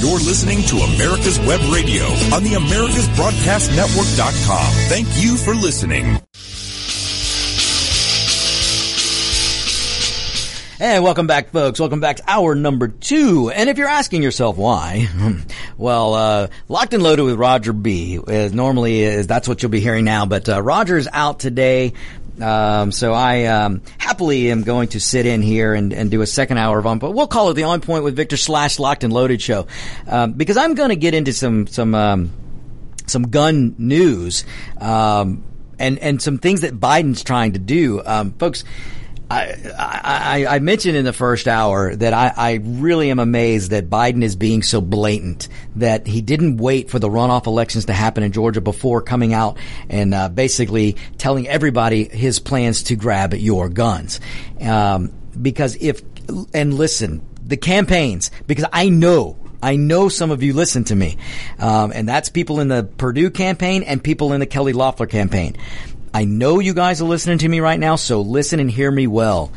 You're listening to America's Web Radio on the AmericasBroadcastNetwork.com. Thank you for listening. And welcome back, folks. Welcome back to hour number two. And if you're asking yourself why, well, Locked and Loaded with Roger B. Normally, that's what you'll be hearing now. But Roger's out today. So I happily am going to sit in here and do a second hour of On Point. We'll call it the On Point with Victor / Locked and Loaded show, because I'm going to get into some gun news and some things that Biden's trying to do, folks. I mentioned in the first hour that I really am amazed that Biden is being so blatant that he didn't wait for the runoff elections to happen in Georgia before coming out and basically telling everybody his plans to grab your guns. Because listen, the campaigns, because I know some of you listen to me, and that's people in the Perdue campaign and people in the Kelly Loeffler campaign. I know you guys are listening to me right now, so listen and hear me well.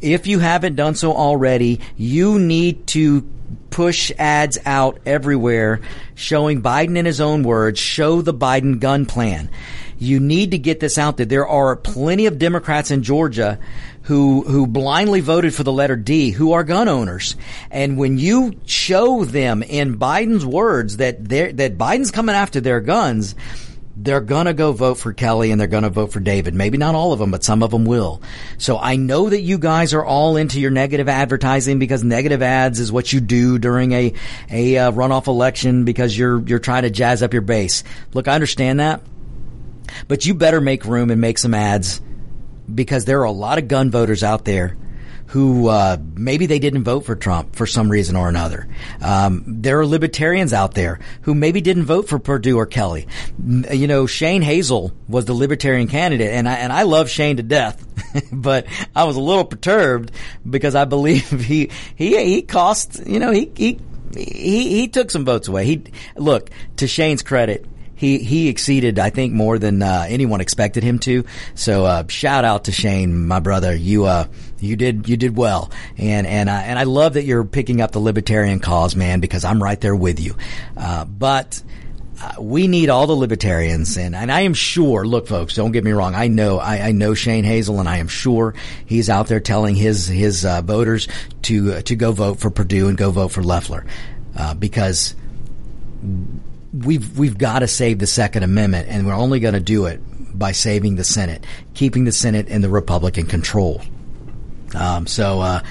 If you haven't done so already, you need to push ads out everywhere showing Biden, in his own words, show the Biden gun plan. You need to get this out there. There are plenty of Democrats in Georgia who blindly voted for the letter D, who are gun owners. And when you show them in Biden's words that Biden's coming after their guns, they're gonna go vote for Kelly and they're gonna vote for David. Maybe not all of them, but some of them will. So I know that you guys are all into your negative advertising, because negative ads is what you do during a runoff election, because you're trying to jazz up your base. Look, I understand that, but you better make room and make some ads, because there are a lot of gun voters out there who maybe they didn't vote for Trump for some reason or another. There are libertarians out there who maybe didn't vote for Perdue or Kelly. You know, Shane Hazel was the libertarian candidate, and I love Shane to death, but I was a little perturbed because I believe he cost, you know, he took some votes away. Look, to Shane's credit, He exceeded, I think, more than anyone expected him to. So shout out to Shane, my brother. You did well, and I love that you're picking up the libertarian cause, man, because I'm right there with you. But we need all the libertarians, and I am sure. Look, folks, don't get me wrong. I know Shane Hazel, and I am sure he's out there telling his voters to go vote for Perdue and go vote for Loeffler, because We've got to save the Second Amendment, and we're only going to do it by saving the Senate, keeping the Senate in the Republican control. So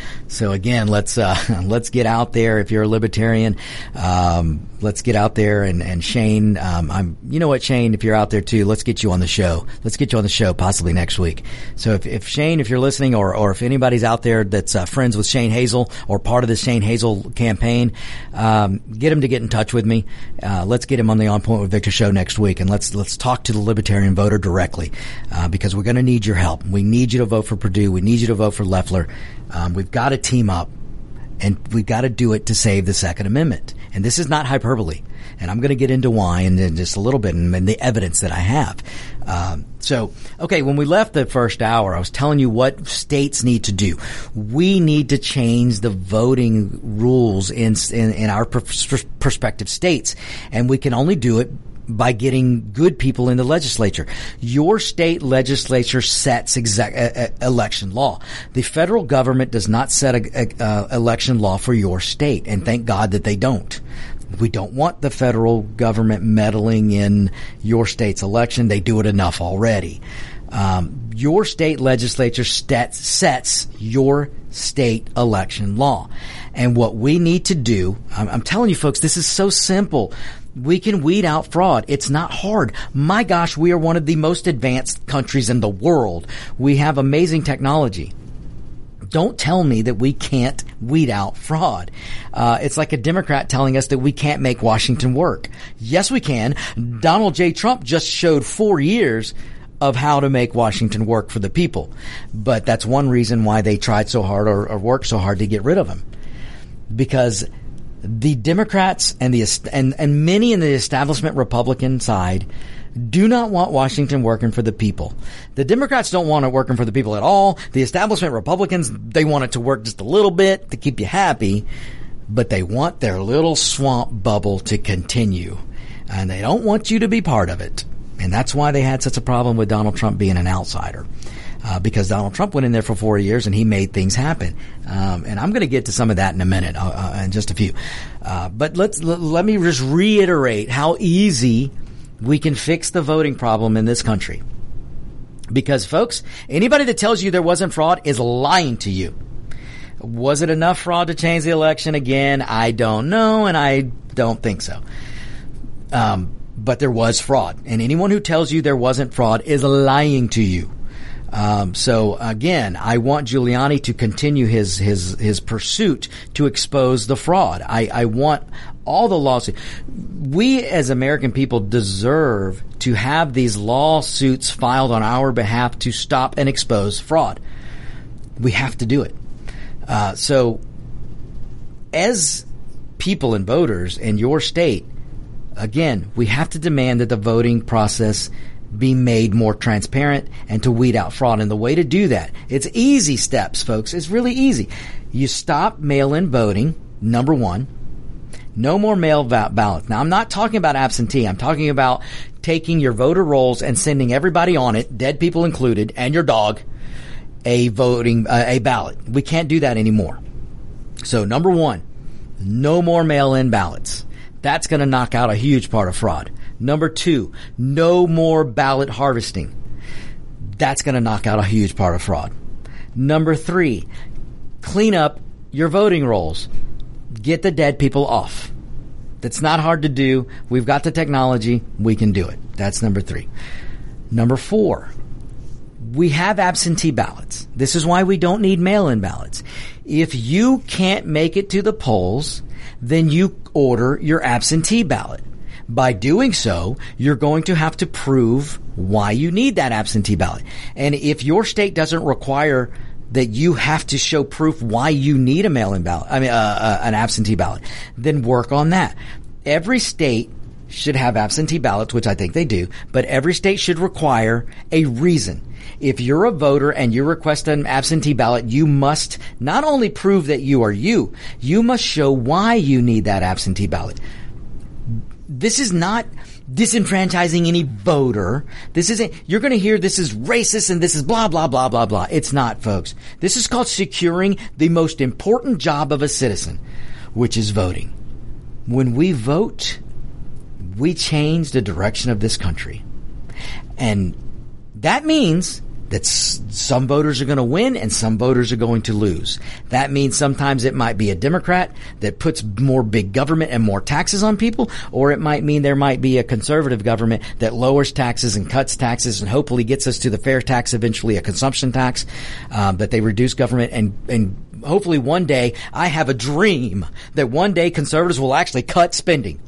again, let's get out there. If you're a libertarian, let's get out there. And Shane, you know what, Shane, if you're out there too, let's get you on the show. Let's get you on the show possibly next week. So if Shane, if you're listening, or if anybody's out there that's friends with Shane Hazel or part of the Shane Hazel campaign, get him to get in touch with me. Let's get him on the On Point with Victor show next week, and let's talk to the libertarian voter directly, because we're going to need your help. We need you to vote for Perdue. We need you to vote for Loeffler. We've got to team up, and we've got to do it to save the Second Amendment. And this is not hyperbole. And I'm going to get into why in just a little bit, and the evidence that I have. Okay, when we left the first hour, I was telling you what states need to do. We need to change the voting rules in our prospective states, and we can only do it by getting good people in the legislature. Your state legislature sets election law. The federal government does not set election law for your state, and thank God that they don't. We don't want the federal government meddling in your state's election. They do it enough already. Your state legislature sets your state election law. And what we need to do, I'm telling you folks, this is so simple. We can weed out fraud. It's not hard. My gosh, we are one of the most advanced countries in the world. We have amazing technology. Don't tell me that we can't weed out fraud. It's like a Democrat telling us that we can't make Washington work. Yes, we can. Donald J. Trump just showed 4 years of how to make Washington work for the people. But that's one reason why they tried so hard or worked so hard to get rid of him. Because the Democrats and many in the establishment Republican side do not want Washington working for the people. The Democrats don't want it working for the people at all. The establishment Republicans, they want it to work just a little bit to keep you happy. but they want their little swamp bubble to continue, and they don't want you to be part of it. And that's why they had such a problem with Donald Trump being an outsider, because Donald Trump went in there for 4 years and he made things happen. And I'm going to get to some of that in a minute, in just a few. But let me just reiterate how easy we can fix the voting problem in this country. Because, folks, anybody that tells you there wasn't fraud is lying to you. Was it enough fraud to change the election again? I don't know, and I don't think so. But there was fraud. And anyone who tells you there wasn't fraud is lying to you. So again, I want Giuliani to continue his pursuit to expose the fraud. I want all the lawsuits. We as American people deserve to have these lawsuits filed on our behalf to stop and expose fraud. We have to do it. So as people and voters in your state, again, we have to demand that the voting process be made more transparent and to weed out fraud. And the way to do that, it's easy steps, folks. It's really easy. You stop mail-in voting, number one. No more mail ballots. Now, I'm not talking about absentee. I'm talking about taking your voter rolls and sending everybody on it, dead people included, and your dog, a ballot. We can't do that anymore. So, number one, no more mail-in ballots. That's going to knock out a huge part of fraud. Number two, no more ballot harvesting. That's going to knock out a huge part of fraud. Number three, clean up your voting rolls. Get the dead people off. That's not hard to do. We've got the technology. We can do it. That's number three. Number four, we have absentee ballots. This is why we don't need mail-in ballots. If you can't make it to the polls, then you order your absentee ballot. By doing so, you're going to have to prove why you need that absentee ballot. And if your state doesn't require that you have to show proof why you need a mail-in ballot, an absentee ballot, then work on that. Every state should have absentee ballots, which I think they do, but every state should require a reason. If you're a voter and you request an absentee ballot, you must not only prove that you are you, you must show why you need that absentee ballot. This is not disenfranchising any voter. This isn't, you're going to hear this is racist and this is blah, blah, blah, blah, blah. It's not, folks. This is called securing the most important job of a citizen, which is voting. When we vote, we change the direction of this country. And that means that some voters are going to win and some voters are going to lose. That means sometimes it might be a Democrat that puts more big government and more taxes on people, or it might mean there might be a conservative government that lowers taxes and cuts taxes and hopefully gets us to the fair tax, eventually a consumption tax, that they reduce government and hopefully one day, I have a dream that one day conservatives will actually cut spending.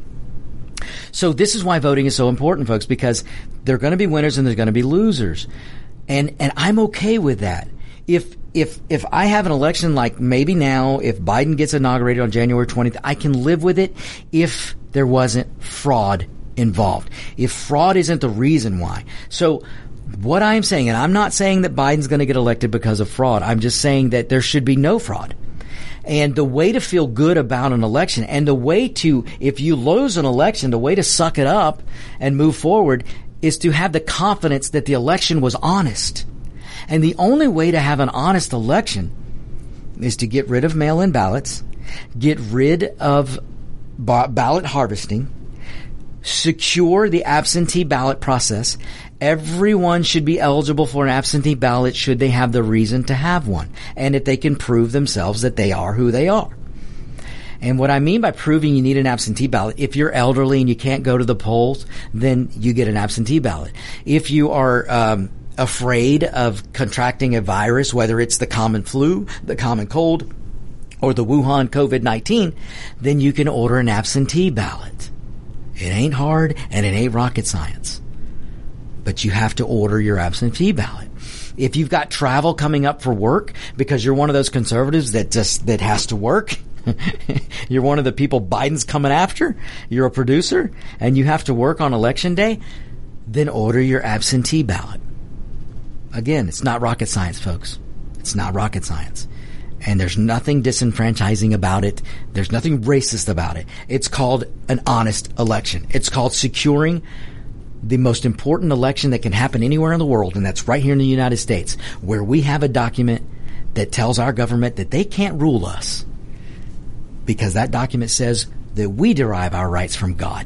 So this is why voting is so important, folks, because there are going to be winners and there's going to be losers. And I'm okay with that. If I have an election like maybe now, if Biden gets inaugurated on January 20th, I can live with it if there wasn't fraud involved. If fraud isn't the reason why. So what I'm saying, and I'm not saying that Biden's going to get elected because of fraud. I'm just saying that there should be no fraud. And the way to feel good about an election, and the way to, if you lose an election, the way to suck it up and move forward is to have the confidence that the election was honest. And the only way to have an honest election is to get rid of mail-in ballots, get rid of ballot harvesting, secure the absentee ballot process. Everyone should be eligible for an absentee ballot should they have the reason to have one, and if they can prove themselves that they are who they are. And what I mean by proving you need an absentee ballot, if you're elderly and you can't go to the polls, then you get an absentee ballot. If you are afraid of contracting a virus, whether it's the common flu, the common cold, or the Wuhan COVID-19, then you can order an absentee ballot. It ain't hard and it ain't rocket science. But you have to order your absentee ballot. If you've got travel coming up for work because you're one of those conservatives that has to work, you're one of the people Biden's coming after, you're a producer, and you have to work on election day, then order your absentee ballot. Again, it's not rocket science, folks. It's not rocket science. and there's nothing disenfranchising about it. There's nothing racist about it. It's called an honest election. It's called securing the most important election that can happen anywhere in the world, and that's right here in the United States, where we have a document that tells our government that they can't rule us, because that document says that we derive our rights from God.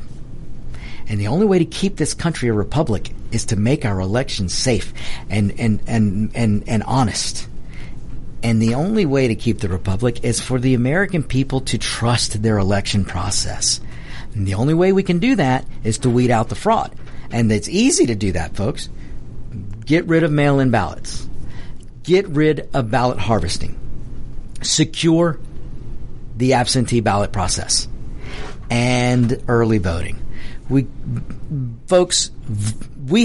And the only way to keep this country a republic is to make our elections safe and honest. And the only way to keep the republic is for the American people to trust their election process. And the only way we can do that is to weed out the fraud. And it's easy to do that, folks. Get rid of mail-in ballots. Get rid of ballot harvesting. Secure the absentee ballot process and early voting. We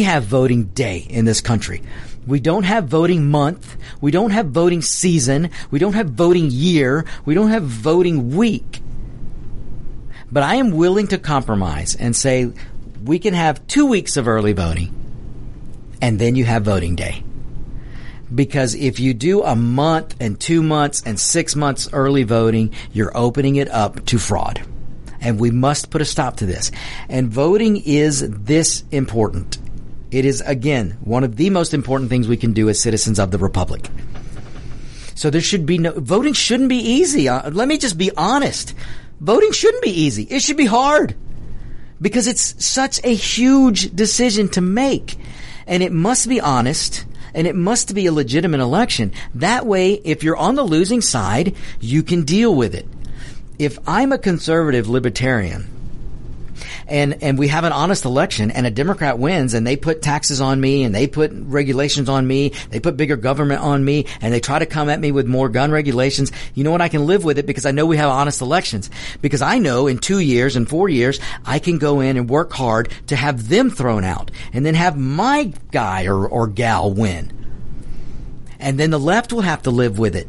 have voting day in this country. We don't have voting month. We don't have voting season. We don't have voting year. We don't have voting week. But I am willing to compromise and say we can have 2 weeks of early voting, and then you have voting day. Because if you do a month and 2 months and 6 months early voting, you're opening it up to fraud. And we must put a stop to this. And voting is this important. It is, again, one of the most important things we can do as citizens of the republic. So there should be no – voting shouldn't be easy. Let me just be honest. Voting shouldn't be easy. It should be hard, because it's such a huge decision to make. And it must be honest, and it must be a legitimate election. That way, if you're on the losing side, you can deal with it. If I'm a conservative libertarian and we have an honest election and a Democrat wins and they put taxes on me and they put regulations on me, they put bigger government on me, and they try to come at me with more gun regulations, you know what? I can live with it, because I know we have honest elections, because I know in 2 years and 4 years I can go in and work hard to have them thrown out and then have my guy or gal win. And then the left will have to live with it,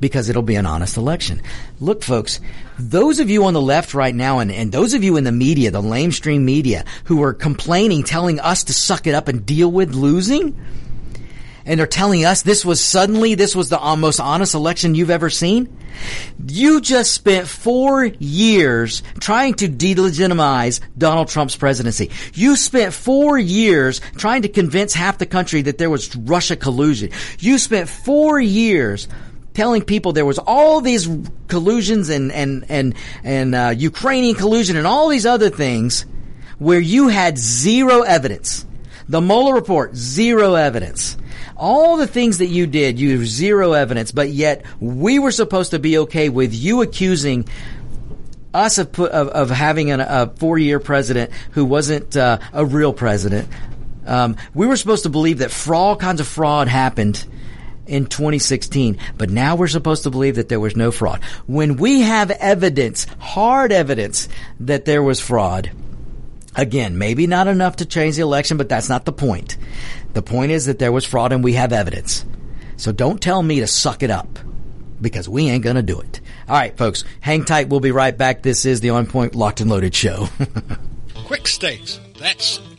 because it'll be an honest election. Look, folks, those of you on the left right now and those of you in the media, the lamestream media, who are complaining, telling us to suck it up and deal with losing, and are telling us this was the most honest election you've ever seen. You just spent 4 years trying to delegitimize Donald Trump's presidency. You spent 4 years trying to convince half the country that there was Russia collusion. You spent 4 years telling people there was all these collusions and Ukrainian collusion and all these other things, where you had zero evidence. The Mueller report, zero evidence. All the things that you did, you have zero evidence, but yet we were supposed to be okay with you accusing us of having a 4-year president who wasn't a real president. We were supposed to believe that all kinds of fraud happened in 2016, but now we're supposed to believe that there was no fraud. When we have evidence, hard evidence, that there was fraud, again, maybe not enough to change the election, but that's not the point. The point is that there was fraud and we have evidence. So don't tell me to suck it up, because we ain't gonna do it. All right, folks, hang tight. We'll be right back. This is the On Point Locked and Loaded show. Quick Stakes. That's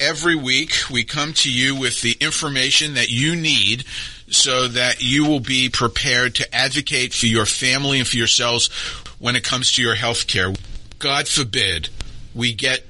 Every week, we come to you with the information that you need so that you will be prepared to advocate for your family and for yourselves when it comes to your health care. God forbid we get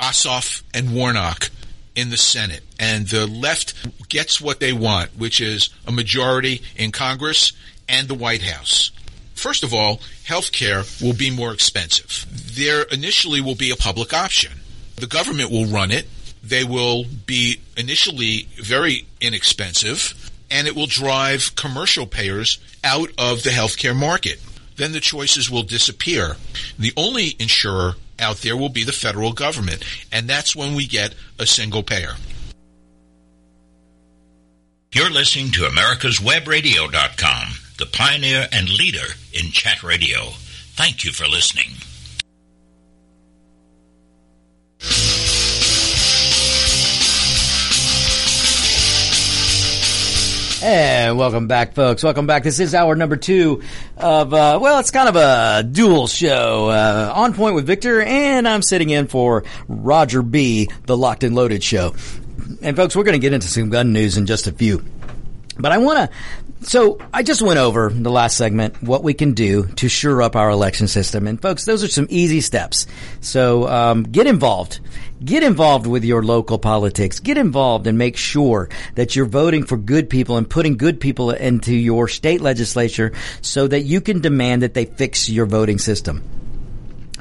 Ossoff and Warnock in the Senate, and the left gets what they want, which is a majority in Congress and the White House. First of all, health care will be more expensive. There initially will be a public option. The government will run it. They will be initially very inexpensive, and it will drive commercial payers out of the healthcare market. Then the choices will disappear. The only insurer out there will be the federal government, and that's when we get a single payer. You're listening to AmericasWebRadio.com, the pioneer and leader in chat radio. Thank you for listening. And welcome back, folks. Welcome back. This is hour number two of, it's kind of a dual show, On Point with Victor, and I'm sitting in for Roger B., the Locked and Loaded show. And folks, we're going to get into some gun news in just a few. But I just went over in the last segment what we can do to shore up our election system. And folks, those are some easy steps. So, get involved. Get involved with your local politics. Get involved and make sure that you're voting for good people and putting good people into your state legislature so that you can demand that they fix your voting system.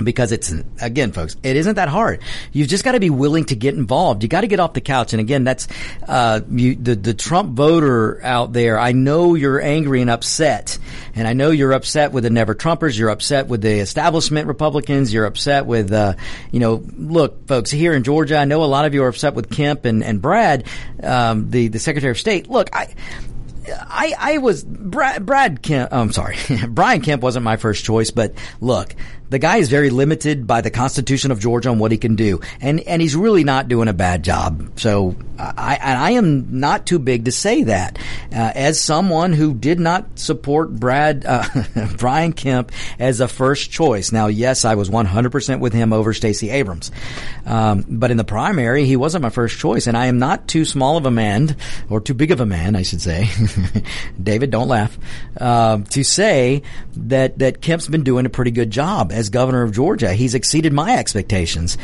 Because it isn't that hard. You've just got to be willing to get involved. You got to get off the couch. And again, that's the Trump voter out there. I know you're angry and upset. And I know you're upset with the Never Trumpers. You're upset with the establishment Republicans. You're upset with, look, folks, here in Georgia, I know a lot of you are upset with Kemp and Brad, the Secretary of State. Look, Brian Kemp wasn't my first choice, but look, the guy is very limited by the Constitution of Georgia on what he can do. And he's really not doing a bad job. So I am not too big to say that. As someone who did not support Brian Kemp as a first choice. Now, yes, I was 100% with him over Stacey Abrams. But in the primary, he wasn't my first choice. And I am not too small of a man, or too big of a man, I should say. David, don't laugh. To say that Kemp's been doing a pretty good job as governor of Georgia. He's exceeded my expectations.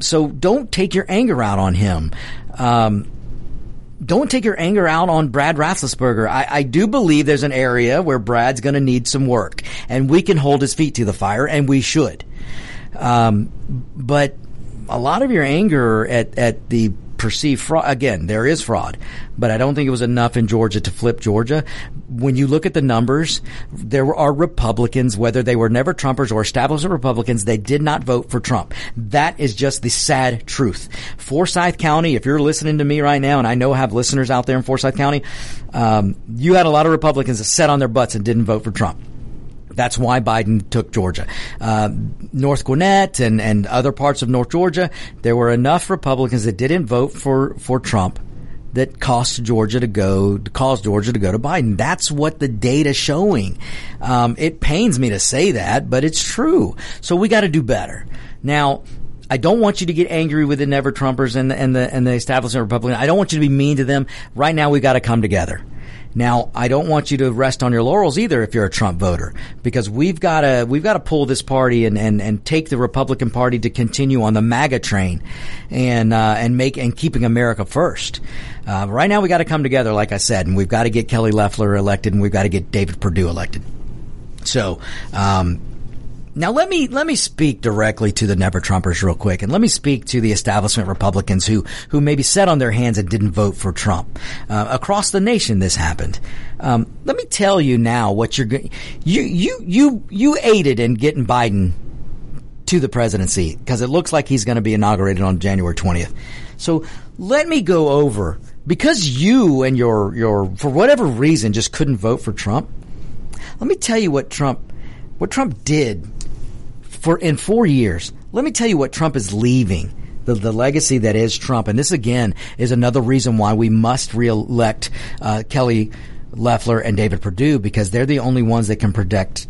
So don't take your anger out on him. Don't take your anger out on Brad Raffensperger. I do believe there's an area where Brad's going to need some work, and we can hold his feet to the fire, and we should. But a lot of your anger at the perceived fraud, again, there is fraud, but I don't think it was enough in Georgia to flip Georgia. When you look at the numbers, there are Republicans, whether they were Never Trumpers or establishment Republicans, they did not vote for Trump. That is just the sad truth. Forsyth County, if you're listening to me right now, and I know I have listeners out there in Forsyth County, you had a lot of Republicans that sat on their butts and didn't vote for Trump. That's why Biden took Georgia. North Gwinnett and other parts of North Georgia, there were enough Republicans that didn't vote for Trump that caused Georgia to go to Biden. That's what the data's showing. It pains me to say that, but it's true. So we got to do better. Now, I don't want you to get angry with the Never Trumpers and the establishment Republicans. I don't want you to be mean to them. Right now, we got to come together. Now, I don't want you to rest on your laurels either if you're a Trump voter, because we've got to pull this party and take the Republican Party to continue on the MAGA train and keeping America first. Right now we got to come together, like I said, and we've got to get Kelly Loeffler elected and we've got to get David Perdue elected. So, now let me speak directly to the Never Trumpers real quick, and let me speak to the establishment Republicans who maybe sat on their hands and didn't vote for Trump. Across the nation, this happened. Let me tell you now what you're going. You aided in getting Biden to the presidency because it looks like he's going to be inaugurated on January 20th. So let me go over, because you and your for whatever reason just couldn't vote for Trump. Let me tell you what Trump did. In 4 years, let me tell you what Trump is leaving, the legacy that is Trump. And this, again, is another reason why we must reelect Kelly Loeffler and David Perdue, because they're the only ones that can protect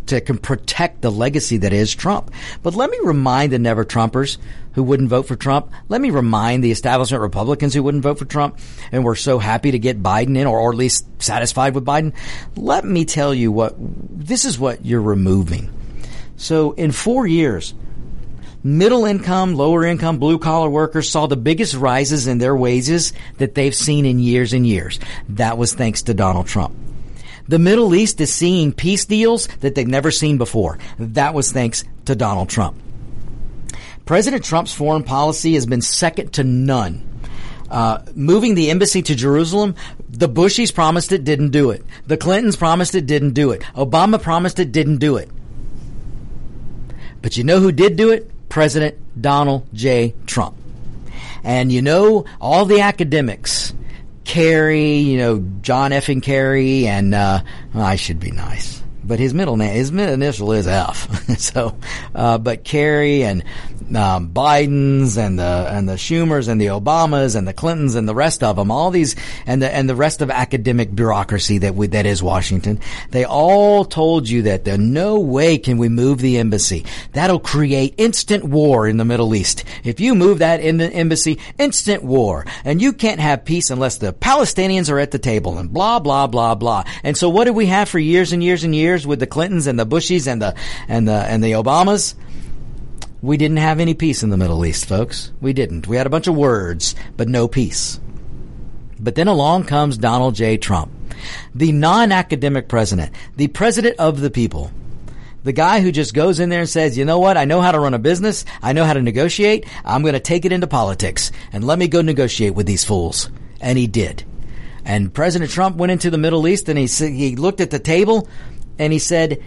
the legacy that is Trump. But let me remind the Never Trumpers who wouldn't vote for Trump. Let me remind the establishment Republicans who wouldn't vote for Trump and were so happy to get Biden in, or at least satisfied with Biden. Let me tell you this is what you're removing. So in 4 years, middle income, lower income, blue collar workers saw the biggest rises in their wages that they've seen in years and years. That was thanks to Donald Trump. The Middle East is seeing peace deals that they've never seen before. That was thanks to Donald Trump. President Trump's foreign policy has been second to none. Moving the embassy to Jerusalem, the Bushies promised it, didn't do it. The Clintons promised it, didn't do it. Obama promised it, didn't do it. But you know who did do it? President Donald J. Trump. And you know, all the academics, Kerry, you know, John effing Kerry, and I should be nice, but his middle name, his middle initial is F. So, but Kerry and Biden's and the Schumers and the Obamas and the Clintons and the rest of them, all these, and the rest of academic bureaucracy that is Washington, they all told you that there's no way can we move the embassy. That'll create instant war in the Middle East. If you move that in the embassy, instant war, and you can't have peace unless the Palestinians are at the table, and blah blah blah blah. And so, what did we have for years and years and years? With the Clintons and the Bushies and the Obamas, we didn't have any peace in the Middle East, folks. We didn't. We had a bunch of words, but no peace. But then along comes Donald J. Trump, the non-academic president, the president of the people, the guy who just goes in there and says, you know what, I know how to run a business. I know how to negotiate. I'm going to take it into politics, and let me go negotiate with these fools. And he did. And President Trump went into the Middle East, and he looked at the table, and he said,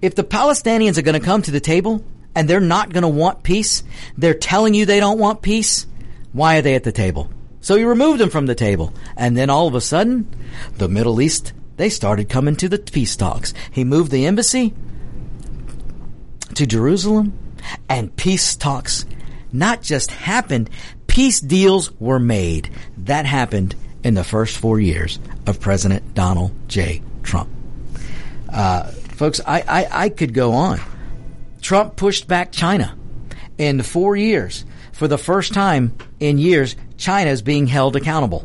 if the Palestinians are going to come to the table and they're not going to want peace, they're telling you they don't want peace, why are they at the table? So he removed them from the table. And then all of a sudden, the Middle East, they started coming to the peace talks. He moved the embassy to Jerusalem, and peace talks not just happened, peace deals were made. That happened in the first 4 years of President Donald J. Trump. Folks, I could go on. Trump pushed back China in 4 years. For the first time in years, China is being held accountable.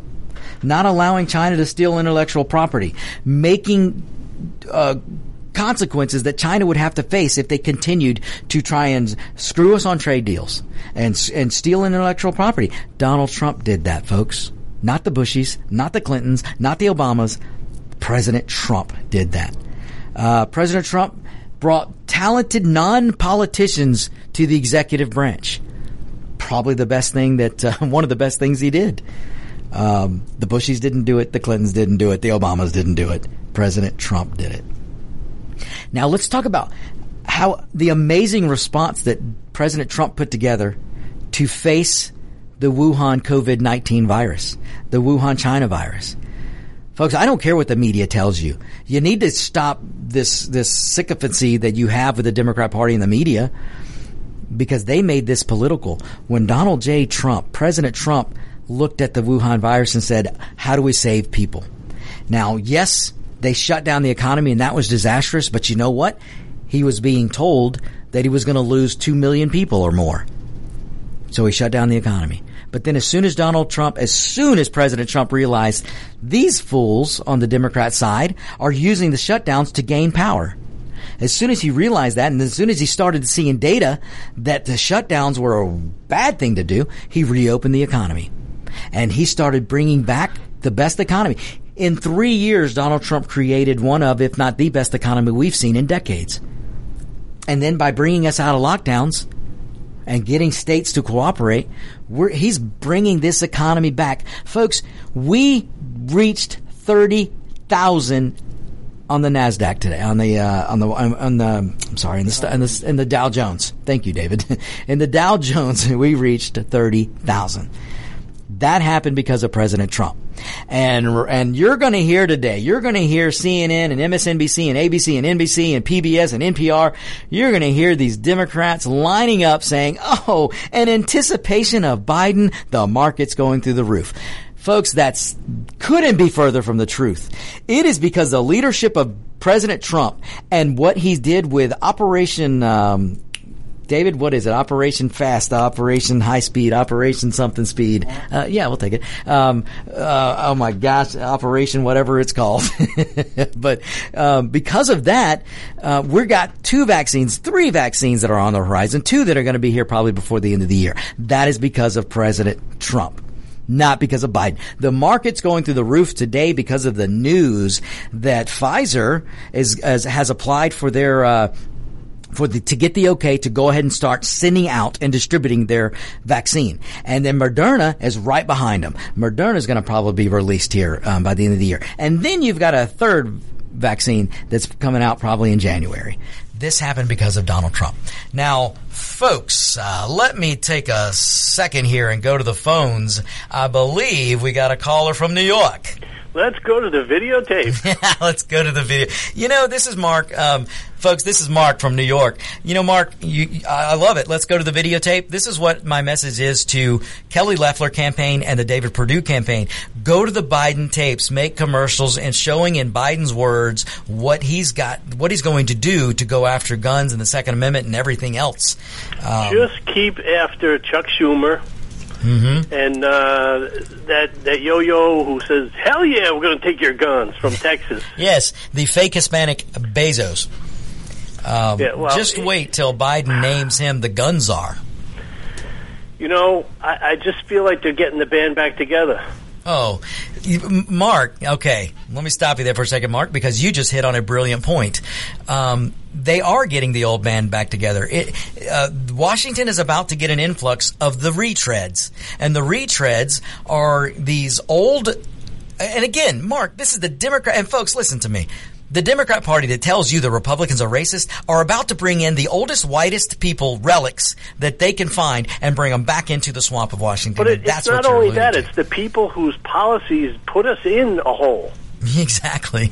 Not allowing China to steal intellectual property. Making consequences that China would have to face if they continued to try and screw us on trade deals and steal intellectual property. Donald Trump did that, folks. Not the Bushies, not the Clintons, not the Obamas. President Trump did that. President Trump brought talented non-politicians to the executive branch. Probably the best thing one of the best things he did. The Bushies didn't do it. The Clintons didn't do it. The Obamas didn't do it. President Trump did it. Now let's talk about how the amazing response that President Trump put together to face the Wuhan COVID-19 virus, the Wuhan China virus. Folks, I don't care what the media tells you. You need to stop this sycophancy that you have with the Democrat Party and the media, because they made this political. When Donald J. Trump, President Trump, looked at the Wuhan virus and said, how do we save people? Now, yes, they shut down the economy, and that was disastrous, but you know what? He was being told that he was going to lose 2 million people or more. So he shut down the economy. But then as soon as President Trump realized these fools on the Democrat side are using the shutdowns to gain power, as soon as he realized that, and as soon as he started seeing data that the shutdowns were a bad thing to do, he reopened the economy. And he started bringing back the best economy. In 3 years, Donald Trump created one of, if not the best economy we've seen in decades. And then by bringing us out of lockdowns and getting states to cooperate, he's bringing this economy back. Folks, we reached 30,000 on the Nasdaq today, in the Dow Jones. Thank you, David. In the Dow Jones, we reached 30,000. That happened because of President Trump. And you're going to hear today, you're going to hear CNN and MSNBC and ABC and NBC and PBS and NPR. You're going to hear these Democrats lining up saying, oh, in anticipation of Biden, the market's going through the roof. Folks, that couldn't be further from the truth. It is because the leadership of President Trump and what he did with Operation David, what is it? Operation Fast, Operation High Speed, Operation Something Speed. Yeah, we'll take it. Oh my gosh, Operation whatever it's called. But because of that, we've got 3 vaccines that are on the horizon, 2 that are going to be here probably before the end of the year. That is because of President Trump, not because of Biden. The market's going through the roof today because of the news that Pfizer has applied for their to get the okay to go ahead and start sending out and distributing their vaccine. And then Moderna is right behind them. Moderna is going to probably be released here by the end of the year. And then you've got a third vaccine that's coming out probably in January. This happened because of Donald Trump. Now, folks, let me take a second here and go to the phones. I believe we got a caller from New York. Let's go to the videotape. Yeah, let's go to the video. You know, this is Mark. Folks, this is Mark from New York. You know, Mark, I love it. Let's go to the videotape. This is what my message is to Kelly Loeffler campaign and the David Perdue campaign. Go to the Biden tapes, make commercials, and showing in Biden's words what he's got, what he's going to do to go after guns and the Second Amendment and everything else. Just keep after Chuck Schumer. Mm-hmm. And that yo-yo who says, hell yeah, we're going to take your guns from Texas. Yes, the fake Hispanic Bezos. Just wait till Biden names him the gun czar. You know, I just feel like they're getting the band back together. Oh, Mark, okay. Let me stop you there for a second, Mark, because you just hit on a brilliant point. They are getting the old band back together. Washington is about to get an influx of the retreads, and the retreads are these old – and again, Mark, this is the Democrat – and folks, listen to me. The Democrat Party that tells you the Republicans are racist are about to bring in the oldest, whitest people relics that they can find and bring them back into the swamp of Washington. But it's not only that, it's the people whose policies put us in a hole. Exactly.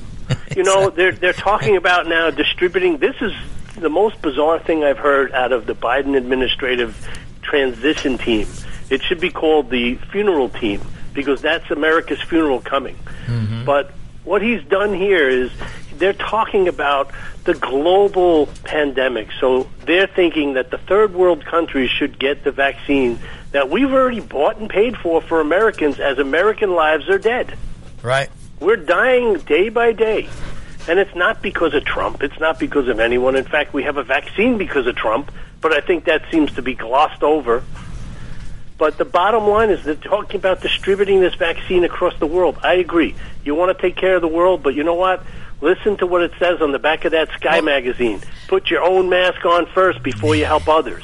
You know, they're talking about now distributing. This is the most bizarre thing I've heard out of the Biden administrative transition team. It should be called the funeral team because that's America's funeral coming. Mm-hmm. But what he's done here is they're talking about the global pandemic. So they're thinking that the third world countries should get the vaccine that we've already bought and paid for Americans as American lives are dead. Right. We're dying day by day. And it's not because of Trump. It's not because of anyone. In fact, we have a vaccine because of Trump, but I think that seems to be glossed over. But the bottom line is they're talking about distributing this vaccine across the world. I agree. You want to take care of the world, but you know what? Listen to what it says on the back of that Sky magazine. Put your own mask on first before you help others.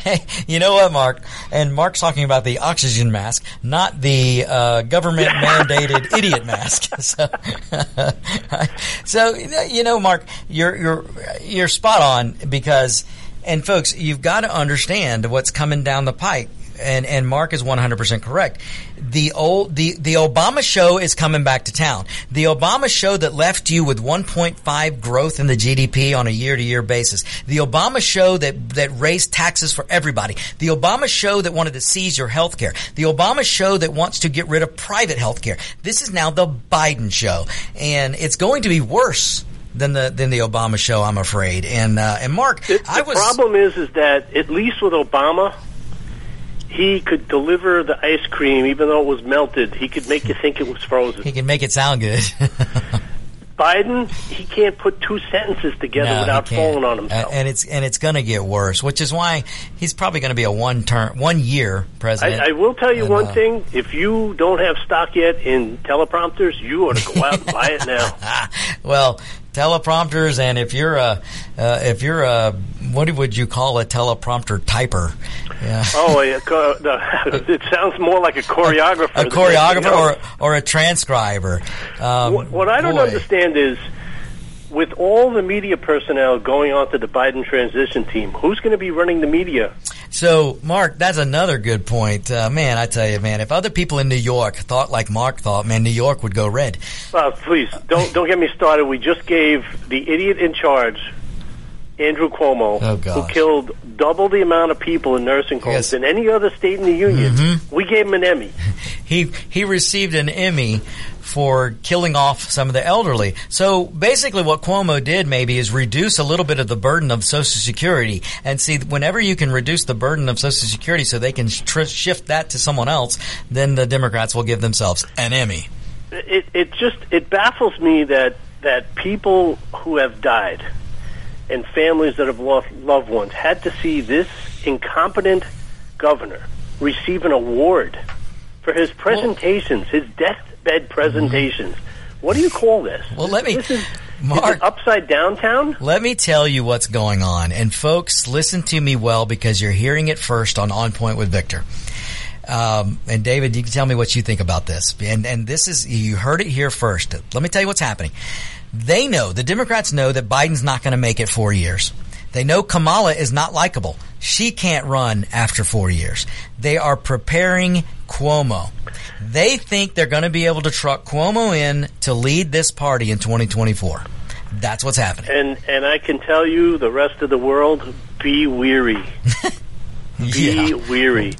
Hey, you know what, Mark? And Mark's talking about the oxygen mask, not the government-mandated idiot mask. So, you know, Mark, you're spot on because, and folks, you've got to understand what's coming down the pike. And Mark is 100% correct. The Obama show is coming back to town. The Obama show that left you with 1.5 growth in the GDP on a year-to-year basis. The Obama show that raised taxes for everybody. The Obama show that wanted to seize your health care. The Obama show that wants to get rid of private health care. This is now the Biden show. And it's going to be worse than the Obama show, I'm afraid. And Mark, the problem is that at least with Obama, he could deliver the ice cream, even though it was melted. He could make you think it was frozen. He can make it sound good. Biden, he can't put two sentences together without falling on himself. And it's going to get worse, which is why he's probably going to be a one-year president. I will tell you one thing. If you don't have stock yet in teleprompters, you ought to go out and buy it now. Well, teleprompters, and if you're a what would you call a teleprompter typer? Yeah. Oh, it sounds more like a choreographer. A choreographer or a transcriber. What I don't understand is, with all the media personnel going on to the Biden transition team, who's going to be running the media? So, Mark, that's another good point. Man, I tell you, man, if other people in New York thought like Mark thought, man, New York would go red. Please, don't get me started. We just gave the idiot in charge, Andrew Cuomo, who killed double the amount of people in nursing homes than any other state in the union. Mm-hmm. We gave him an Emmy. He received an Emmy for killing off some of the elderly. So basically what Cuomo did maybe is reduce a little bit of the burden of Social Security. And see, whenever you can reduce the burden of Social Security so they can shift that to someone else, then the Democrats will give themselves an Emmy. It baffles me that people who have died and families that have lost loved ones had to see this incompetent governor receive an award for his presentations, his deathbed presentations. What do you call this? Well, let me. This is Mark, is it upside downtown? Let me tell you what's going on. And folks, listen to me well, because you're hearing it first on Point with Victor. And David, you can tell me what you think about this. And this is, you heard it here first. Let me tell you what's happening. They know, the Democrats know, that Biden's not going to make it 4 years. They know Kamala is not likable. She can't run after 4 years. They are preparing Cuomo. They think they're going to be able to truck Cuomo in to lead this party in 2024. That's what's happening. And I can tell you, the rest of the world, be weary. Be weary.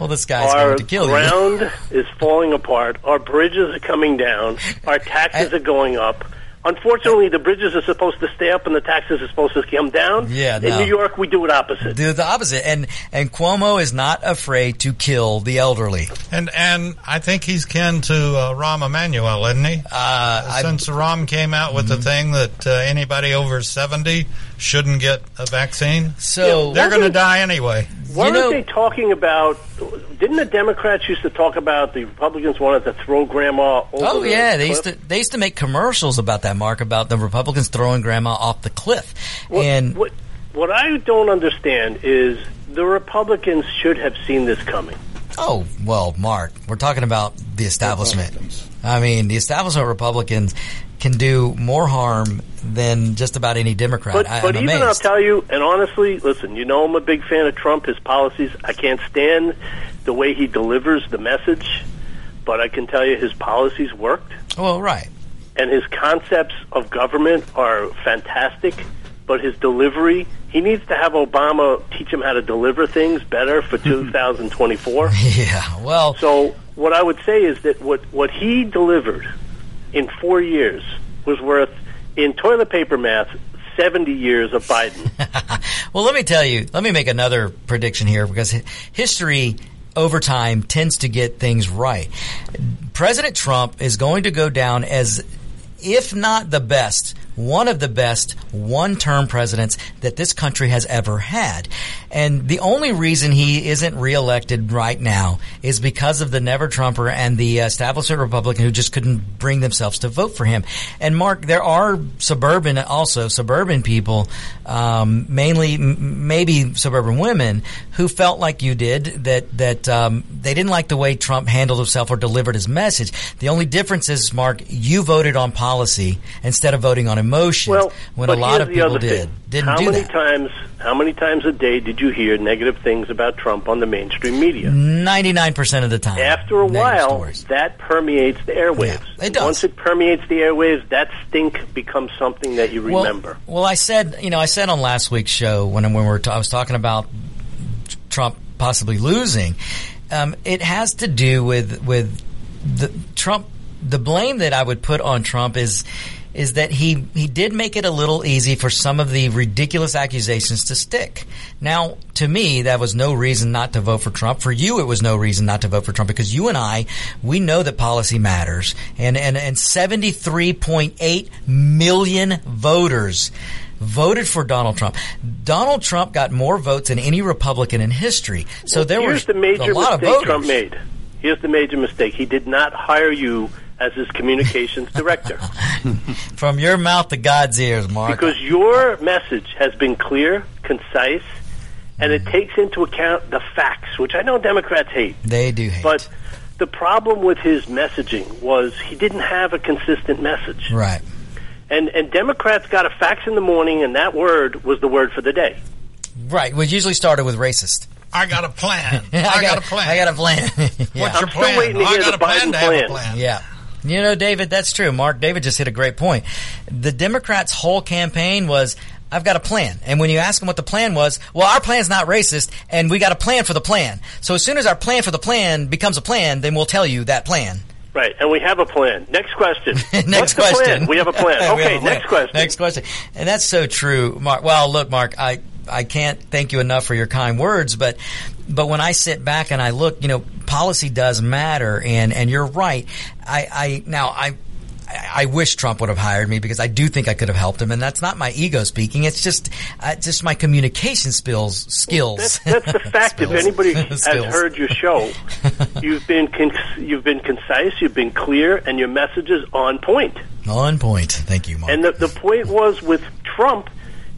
Well, this guy's going to kill you. Our ground is falling apart. Our bridges are coming down. Our taxes are going up. Unfortunately, the bridges are supposed to stay up and the taxes are supposed to come down. Yeah, no. In New York, we do it opposite. Do the opposite. And Cuomo is not afraid to kill the elderly. And I think he's kin to Rahm Emanuel, isn't he? Since Rahm came out with the thing that anybody over 70 shouldn't get a vaccine, so they're going to die anyway. Weren't they talking about? Didn't the Democrats used to talk about the Republicans wanted to throw Grandma over? Oh yeah, they used to. They used to make commercials about that, Mark, about the Republicans throwing Grandma off the cliff. What I don't understand is the Republicans should have seen this coming. Oh well, Mark, we're talking about the establishment. I mean, the establishment Republicans can do more harm than just about any Democrat. But even amazed. I'll tell you, and honestly, listen, you know I'm a big fan of Trump, his policies. I can't stand the way he delivers the message, but I can tell you his policies worked. Well, right. And his concepts of government are fantastic, but his delivery, he needs to have Obama teach him how to deliver things better for 2024. Yeah, well. So what I would say is that what he delivered in 4 years was worth, in toilet paper math, 70 years of Biden. Well, let me tell you, let me make another prediction here, because history over time tends to get things right. President Trump is going to go down as, if not the best, one of the best one-term presidents that this country has ever had. And the only reason he isn't reelected right now is because of the Never Trumper and the establishment Republican who just couldn't bring themselves to vote for him. And Mark, there are suburban people, mainly maybe suburban women, who felt like you did, that they didn't like the way Trump handled himself or delivered his message. The only difference is, Mark, you voted on policy instead of voting on emotions, when a lot of people How many times a day did you hear negative things about Trump on the mainstream media? 99% of the time. After a while, that permeates the airwaves. Yeah, it does. Once it permeates the airwaves, that stink becomes something that you remember. Well, I said on last week's show when I was talking about Trump possibly losing, it has to do with the Trump. The blame that I would put on Trump is that he did make it a little easy for some of the ridiculous accusations to stick. Now, to me, that was no reason not to vote for Trump. For you, it was no reason not to vote for Trump, because you and I, we know that policy matters. And 73.8 million voters voted for Donald Trump. Donald Trump got more votes than any Republican in history. So there was a lot of voters. Trump made. Here's the major mistake. He did not hire you as his communications director. From your mouth to God's ears, Mark. Because your message has been clear, concise, and it takes into account the facts, which I know Democrats hate. They do hate. But the problem with his messaging was he didn't have a consistent message. Right. And Democrats got a fax in the morning, and that word was the word for the day. Right, which usually started with racist. I got a plan. I got a plan. Yeah. What's your plan? I got a plan. Yeah. You know, David, that's true. Mark, David just hit a great point. The Democrats' whole campaign was, I've got a plan. And when you ask them what the plan was, well, our plan's not racist, and we got a plan for the plan. So as soon as our plan for the plan becomes a plan, then we'll tell you that plan. Right, and we have a plan. Next question. What's the plan? We have a plan. Okay, next question. And that's so true, Mark. Well, look, Mark, I can't thank you enough for your kind words, but when I sit back and I look, you know, policy does matter, and you're right. I wish Trump would have hired me, because I do think I could have helped him, and that's not my ego speaking. It's just my communication skills. That's the fact. If anybody has heard your show, you've been concise, you've been clear, and your message is on point. On point. Thank you, Mark. And the point was with Trump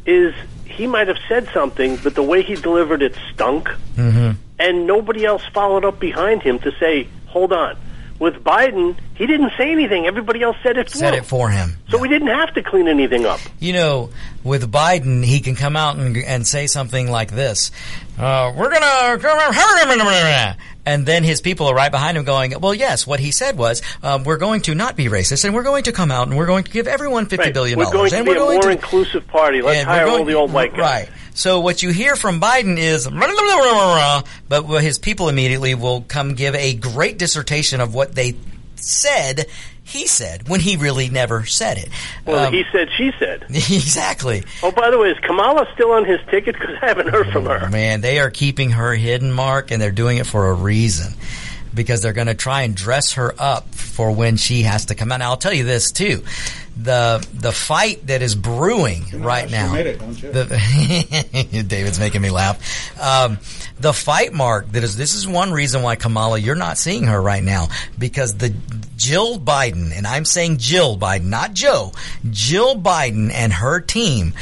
is he might have said something, but the way he delivered it stunk. Mm-hmm. And nobody else followed up behind him to say, hold on. With Biden, he didn't say anything. Everybody else said it for him. So yeah. We didn't have to clean anything up. You know, with Biden, he can come out and say something like this. We're going to... And then his people are right behind him going, well, yes, what he said was, we're going to not be racist, and we're going to come out, and we're going to give everyone $50 billion. We're going to be a more inclusive party. Let's hire all the old white guys. Right. So what you hear from Biden is, but his people immediately will come give a great dissertation of what they said he said when he really never said it. Well, he said, she said. Exactly. Oh, by the way, is Kamala still on his ticket? Because I haven't heard from her. Man, they are keeping her hidden, Mark, and they're doing it for a reason. Because they're going to try and dress her up for when she has to come out. Now, I'll tell you this, too. The fight that is brewing right now. You made it, don't you? David's making me laugh. The fight, Mark, this is one reason why, Kamala, you're not seeing her right now. Because the Jill Biden, and I'm saying Jill Biden, not Joe, Jill Biden and her team,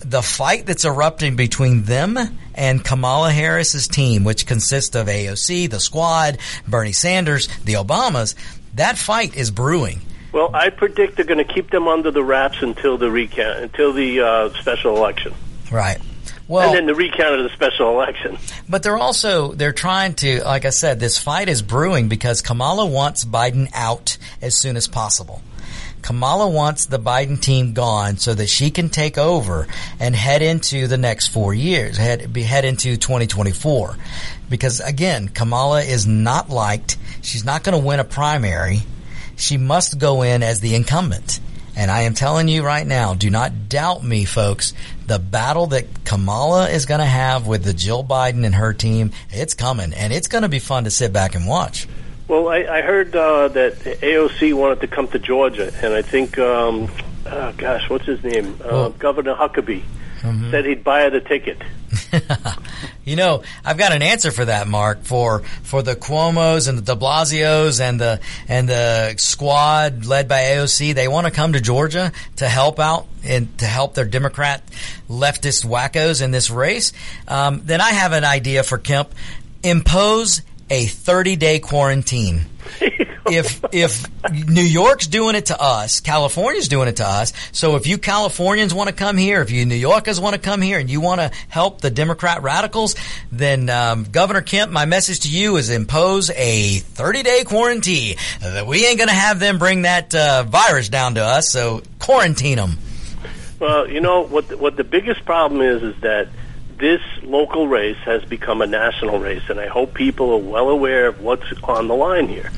the fight that's erupting between them and Kamala Harris's team, which consists of AOC, the Squad, Bernie Sanders, the Obamas, that fight is brewing. Well, I predict they're going to keep them under the wraps until the recount, until the special election. Right. Well, and then the recount of the special election. But they're trying to, like I said, this fight is brewing because Kamala wants Biden out as soon as possible. Kamala wants the Biden team gone so that she can take over and head into the next 4 years, head into 2024. Because, again, Kamala is not liked. She's not going to win a primary. She must go in as the incumbent. And I am telling you right now, do not doubt me, folks. The battle that Kamala is going to have with the Jill Biden and her team, it's coming. And it's going to be fun to sit back and watch. Well, I heard that AOC wanted to come to Georgia, and I think, what's his name? Governor Huckabee said he'd buy her the ticket. You know, I've got an answer for that, Mark, for the Cuomos and the de Blasios and the Squad led by AOC. They want to come to Georgia to help out and to help their Democrat leftist wackos in this race. Then I have an idea for Kemp. Impose a 30-day quarantine. If New York's doing it to us, California's doing it to us, so if you Californians want to come here, if you New Yorkers want to come here and you want to help the Democrat radicals, then Governor Kemp, my message to you is impose a 30-day quarantine. We ain't going to have them bring that virus down to us, so quarantine them. Well, you know, what the biggest problem is that this local race has become a national race, and I hope people are well aware of what's on the line here.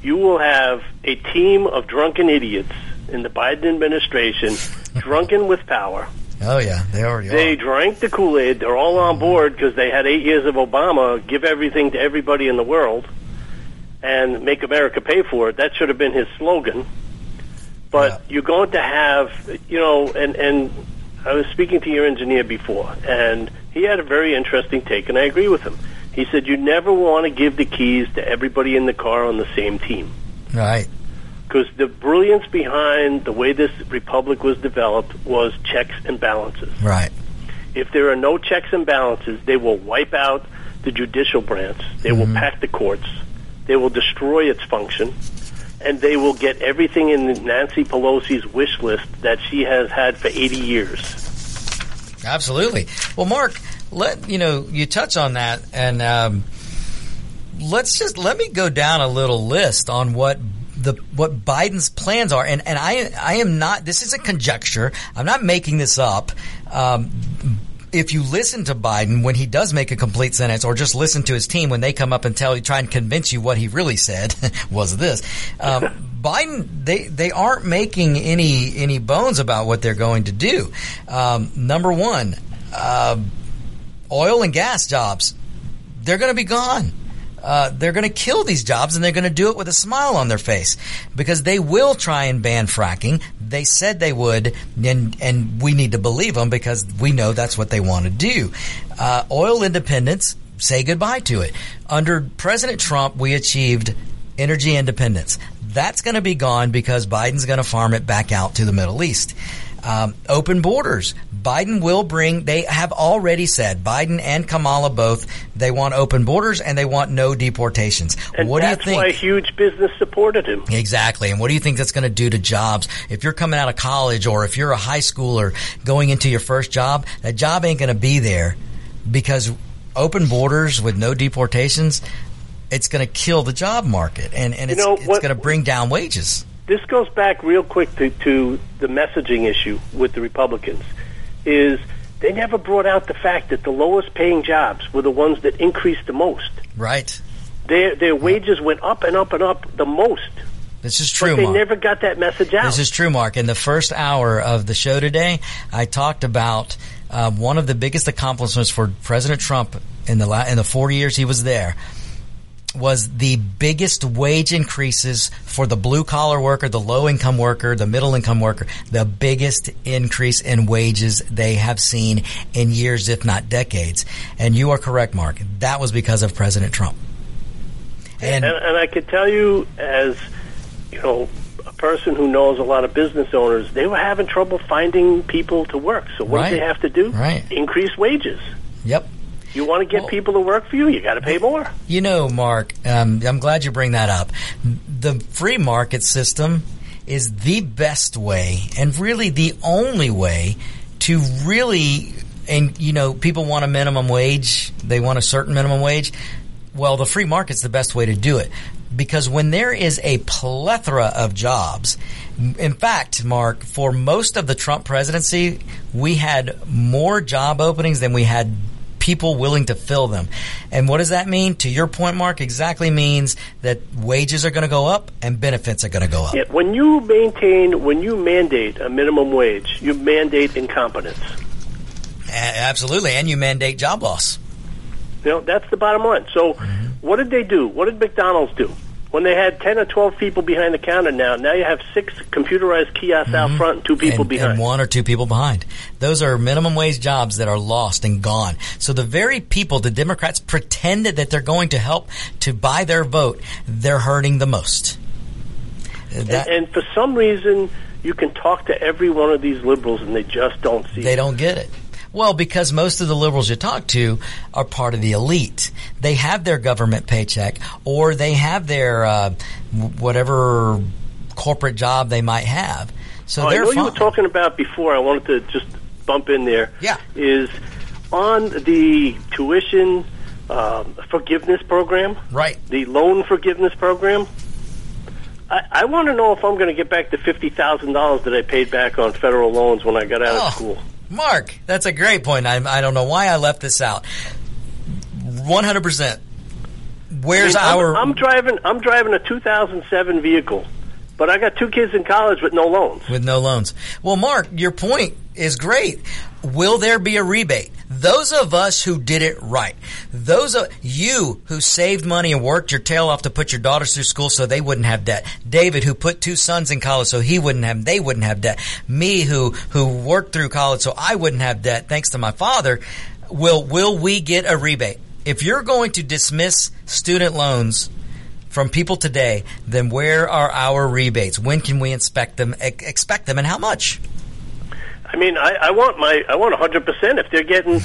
You will have a team of drunken idiots in the Biden administration, drunken with power. Oh, yeah, they already are. They drank the Kool-Aid. They're all on board because they had 8 years of Obama give everything to everybody in the world and make America pay for it. That should have been his slogan. But You're going to have, you know, and I was speaking to your engineer before, and he had a very interesting take, and I agree with him. He said, you never want to give the keys to everybody in the car on the same team. Right. Because the brilliance behind the way this republic was developed was checks and balances. Right. If there are no checks and balances, they will wipe out the judicial branch. They will pack the courts. They will destroy its function. And they will get everything in Nancy Pelosi's wish list that she has had for 80 years. Absolutely. Well, Mark, you touch on that, and let me go down a little list on what Biden's plans are. And I am not – this isn't conjecture. I'm not making this up. If you listen to Biden when he does make a complete sentence, or just listen to his team when they come up and try and convince you what he really said was this, Biden, they aren't making any bones about what they're going to do. Number one, oil and gas jobs, they're going to be gone. They're going to kill these jobs, and they're going to do it with a smile on their face because they will try and ban fracking. They said they would, and we need to believe them because we know that's what they want to do. Oil independence, say goodbye to it. Under President Trump, we achieved energy independence. That's going to be gone because Biden's going to farm it back out to the Middle East. Open borders. Biden will bring, they have already said, Biden and Kamala both, they want open borders and they want no deportations. And what do you think? That's why huge business supported him. Exactly. And what do you think that's going to do to jobs? If you're coming out of college or if you're a high schooler going into your first job, that job ain't going to be there because open borders with no deportations, it's going to kill the job market and it's going to bring down wages. This goes back real quick to the messaging issue with the Republicans, is they never brought out the fact that the lowest paying jobs were the ones that increased the most. Right. Their wages went up and up and up the most. This is true, Mark. But they never got that message out. This is true, Mark. In the first hour of the show today, I talked about one of the biggest accomplishments for President Trump in the 4 years he was there was the biggest wage increases for the blue-collar worker, the low-income worker, the middle-income worker, the biggest increase in wages they have seen in years, if not decades. And you are correct, Mark. That was because of President Trump. And I could tell you, as you know, a person who knows a lot of business owners, they were having trouble finding people to work. So what did they have to do? Right. Increase wages. Yep. You want to get people to work for you, you got to pay more. You know, Mark, I'm glad you bring that up. The free market system is the best way and really the only way to really – and, you know, people want a minimum wage. They want a certain minimum wage. Well, the free market's the best way to do it because when there is a plethora of jobs – in fact, Mark, for most of the Trump presidency, we had more job openings than we had – people willing to fill them. And what does that mean? To your point, Mark, exactly means that wages are going to go up and benefits are going to go up. Yeah, when you mandate a minimum wage, you mandate incompetence. Absolutely, and you mandate job loss. You know, that's the bottom line. So what did they do? What did McDonald's do? When they had 10 or 12 people behind the counter now you have 6 computerized kiosks out front and 2 people behind. And 1 or 2 people behind. Those are minimum wage jobs that are lost and gone. So the very people the Democrats pretended that they're going to help to buy their vote, they're hurting the most. And for some reason, you can talk to every one of these liberals and they just don't see it. They don't get it. Well, because most of the liberals you talk to are part of the elite. They have their government paycheck or they have their whatever corporate job they might have. So they're fine. You were talking about before, I wanted to just bump in there, is on the tuition forgiveness program, right? The loan forgiveness program. I want to know if I'm going to get back the $50,000 that I paid back on federal loans when I got out of school. Mark, that's a great point. I don't know why I left this out. 100%. Where's our? I'm driving a 2007 vehicle, but I got 2 kids in college with no loans. Well, Mark, your point is great. Will there be a rebate? Those of us who did it right, those of you who saved money and worked your tail off to put your daughters through school so they wouldn't have debt, David who put 2 sons in college so they wouldn't have debt, me who worked through college so I wouldn't have debt thanks to my father, will we get a rebate? If you're going to dismiss student loans from people today, then where are our rebates? When can we expect them and how much? I mean, I want 100% if they're getting,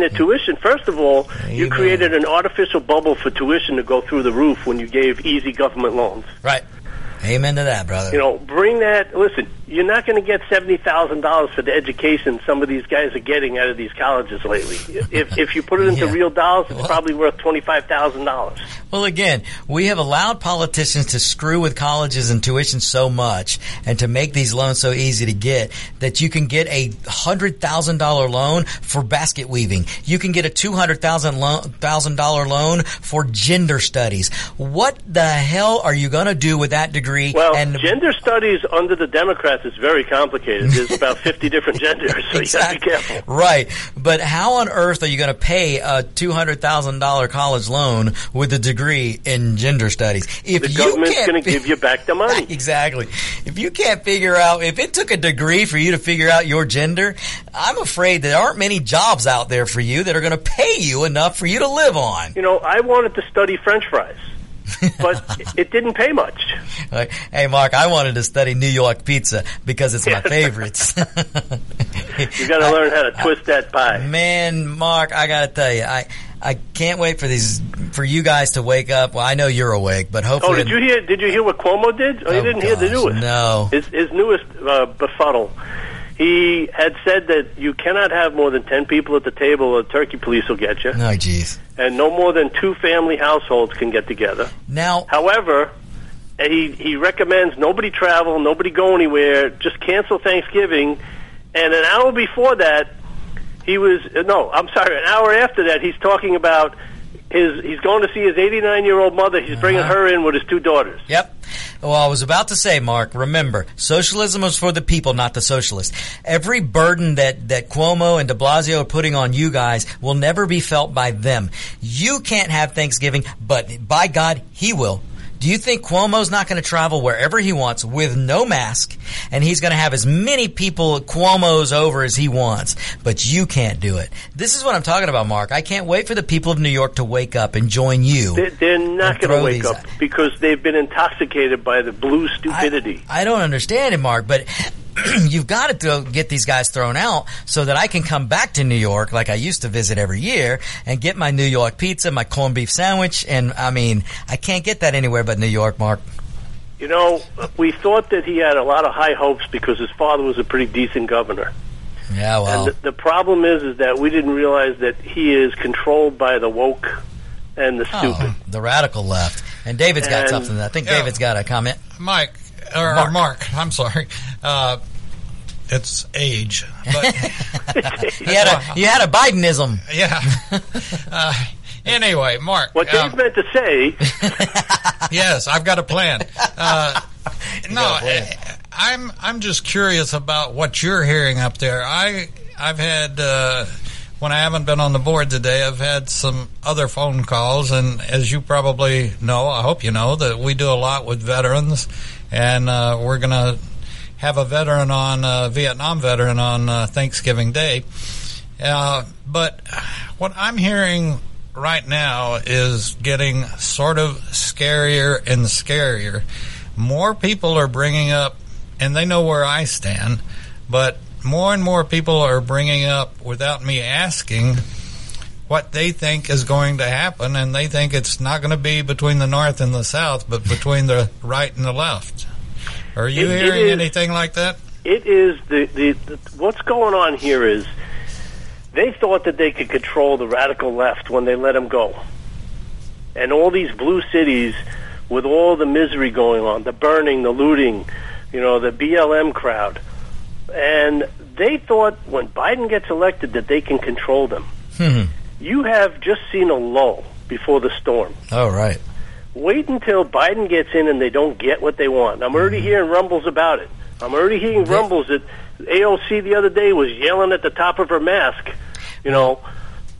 their tuition. First of all, you created an artificial bubble for tuition to go through the roof when you gave easy government loans. Right. Amen to that, brother. You know, bring that. Listen, you're not going to get $70,000 for the education some of these guys are getting out of these colleges lately. If you put it into real dollars, it's probably worth $25,000. Well, again, we have allowed politicians to screw with colleges and tuition so much and to make these loans so easy to get that you can get a $100,000 loan for basket weaving. You can get a $200,000 loan for gender studies. What the hell are you going to do with that degree? Well, and gender studies under the Democrats is very complicated. There's about 50 different genders, so exactly. You got to be careful. Right. But how on earth are you going to pay a $200,000 college loan with a degree in gender studies? If the government's going to give you back the money. Exactly. If you can't figure out – if it took a degree for you to figure out your gender, I'm afraid there aren't many jobs out there for you that are going to pay you enough for you to live on. You know, I wanted to study French fries. but it didn't pay much. Hey, Mark, I wanted to study New York pizza because it's my favorite. You got to learn how to twist that pie. Man, Mark, I got to tell you, I can't wait for you guys to wake up. Well, I know you're awake, but hopefully. Oh, did you hear what Cuomo did? Oh, you didn't hear the newest? No. His newest befuddle. He had said that you cannot have more than 10 people at the table or the turkey police will get you. Oh, jeez. And no more than 2 family households can get together. Now, however, he recommends nobody travel, nobody go anywhere, just cancel Thanksgiving. And an hour before that, an hour after that, he's talking about he's going to see his 89-year-old mother. He's bringing her in with his 2 daughters. Yep. Well, I was about to say, Mark, remember, socialism was for the people, not the socialists. Every burden that Cuomo and de Blasio are putting on you guys will never be felt by them. You can't have Thanksgiving, but by God, he will. Do you think Cuomo's not going to travel wherever he wants with no mask, and he's going to have as many people Cuomo's over as he wants? But you can't do it. This is what I'm talking about, Mark. I can't wait for the people of New York to wake up and join you. They're not going to wake up because they've been intoxicated by the blue stupidity. I don't understand it, Mark, but you've got to get these guys thrown out so that I can come back to New York like I used to visit every year and get my New York pizza, my corned beef sandwich. And, I mean, I can't get that anywhere but New York, Mark. You know, we thought that he had a lot of high hopes because his father was a pretty decent governor. Yeah, well. And the problem is that we didn't realize that he is controlled by the woke and the stupid. The radical left. And David's got something. I think David's got a comment. Mark, I'm sorry. It's age. But you had a Bidenism. Yeah. Anyway, Mark. What Dave meant to say. Yes, I've got a plan. I'm just curious about what you're hearing up there. I've had, when I haven't been on the board today, I've had some other phone calls. And as you probably know, I hope you know, that we do a lot with veterans. And we're going to have a Vietnam veteran on Thanksgiving Day. But what I'm hearing right now is getting sort of scarier and scarier. More people are bringing up, and they know where I stand, but more and more people are bringing up, without me asking, what they think is going to happen, and they think it's not going to be between the North and the South, but between the right and the left. Are you hearing anything like that? It is. What's going on here is they thought that they could control the radical left when they let them go. And all these blue cities with all the misery going on, the burning, the looting, you know, the BLM crowd. And they thought when Biden gets elected that they can control them. Mm-hmm. You have just seen a lull before the storm. Oh, right. Wait until Biden gets in and they don't get what they want. I'm already hearing rumbles about it. I'm already hearing rumbles that AOC the other day was yelling at the top of her mask, you know,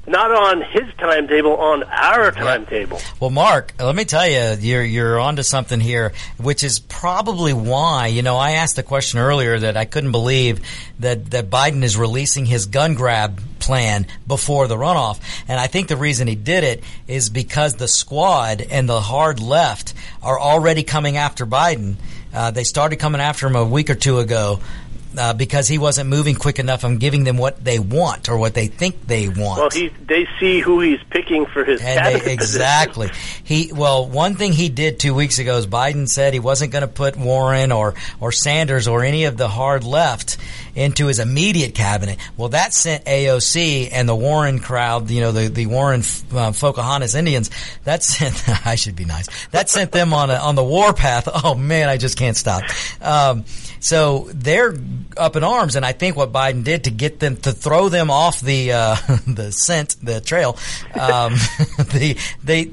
not on his timetable, on our timetable. Well, Mark, let me tell you, you're onto something here, which is probably why, you know, I asked the question earlier that I couldn't believe that Biden is releasing his gun grab plan before the runoff. And I think the reason he did it is because the squad and the hard left are already coming after Biden. They started coming after him a week or two ago. Because he wasn't moving quick enough on giving them what they want or what they think they want. Well, they see who he's picking for his cabinet. Exactly. One thing he did 2 weeks ago is Biden said he wasn't going to put Warren or Sanders or any of the hard left into his immediate cabinet. Well, that sent AOC and the Warren crowd, you know, the Warren Pocahontas Indians, that sent them on the warpath. Oh man, I just can't stop. So they're up in arms, and I think what Biden did to get them to throw them off the trail,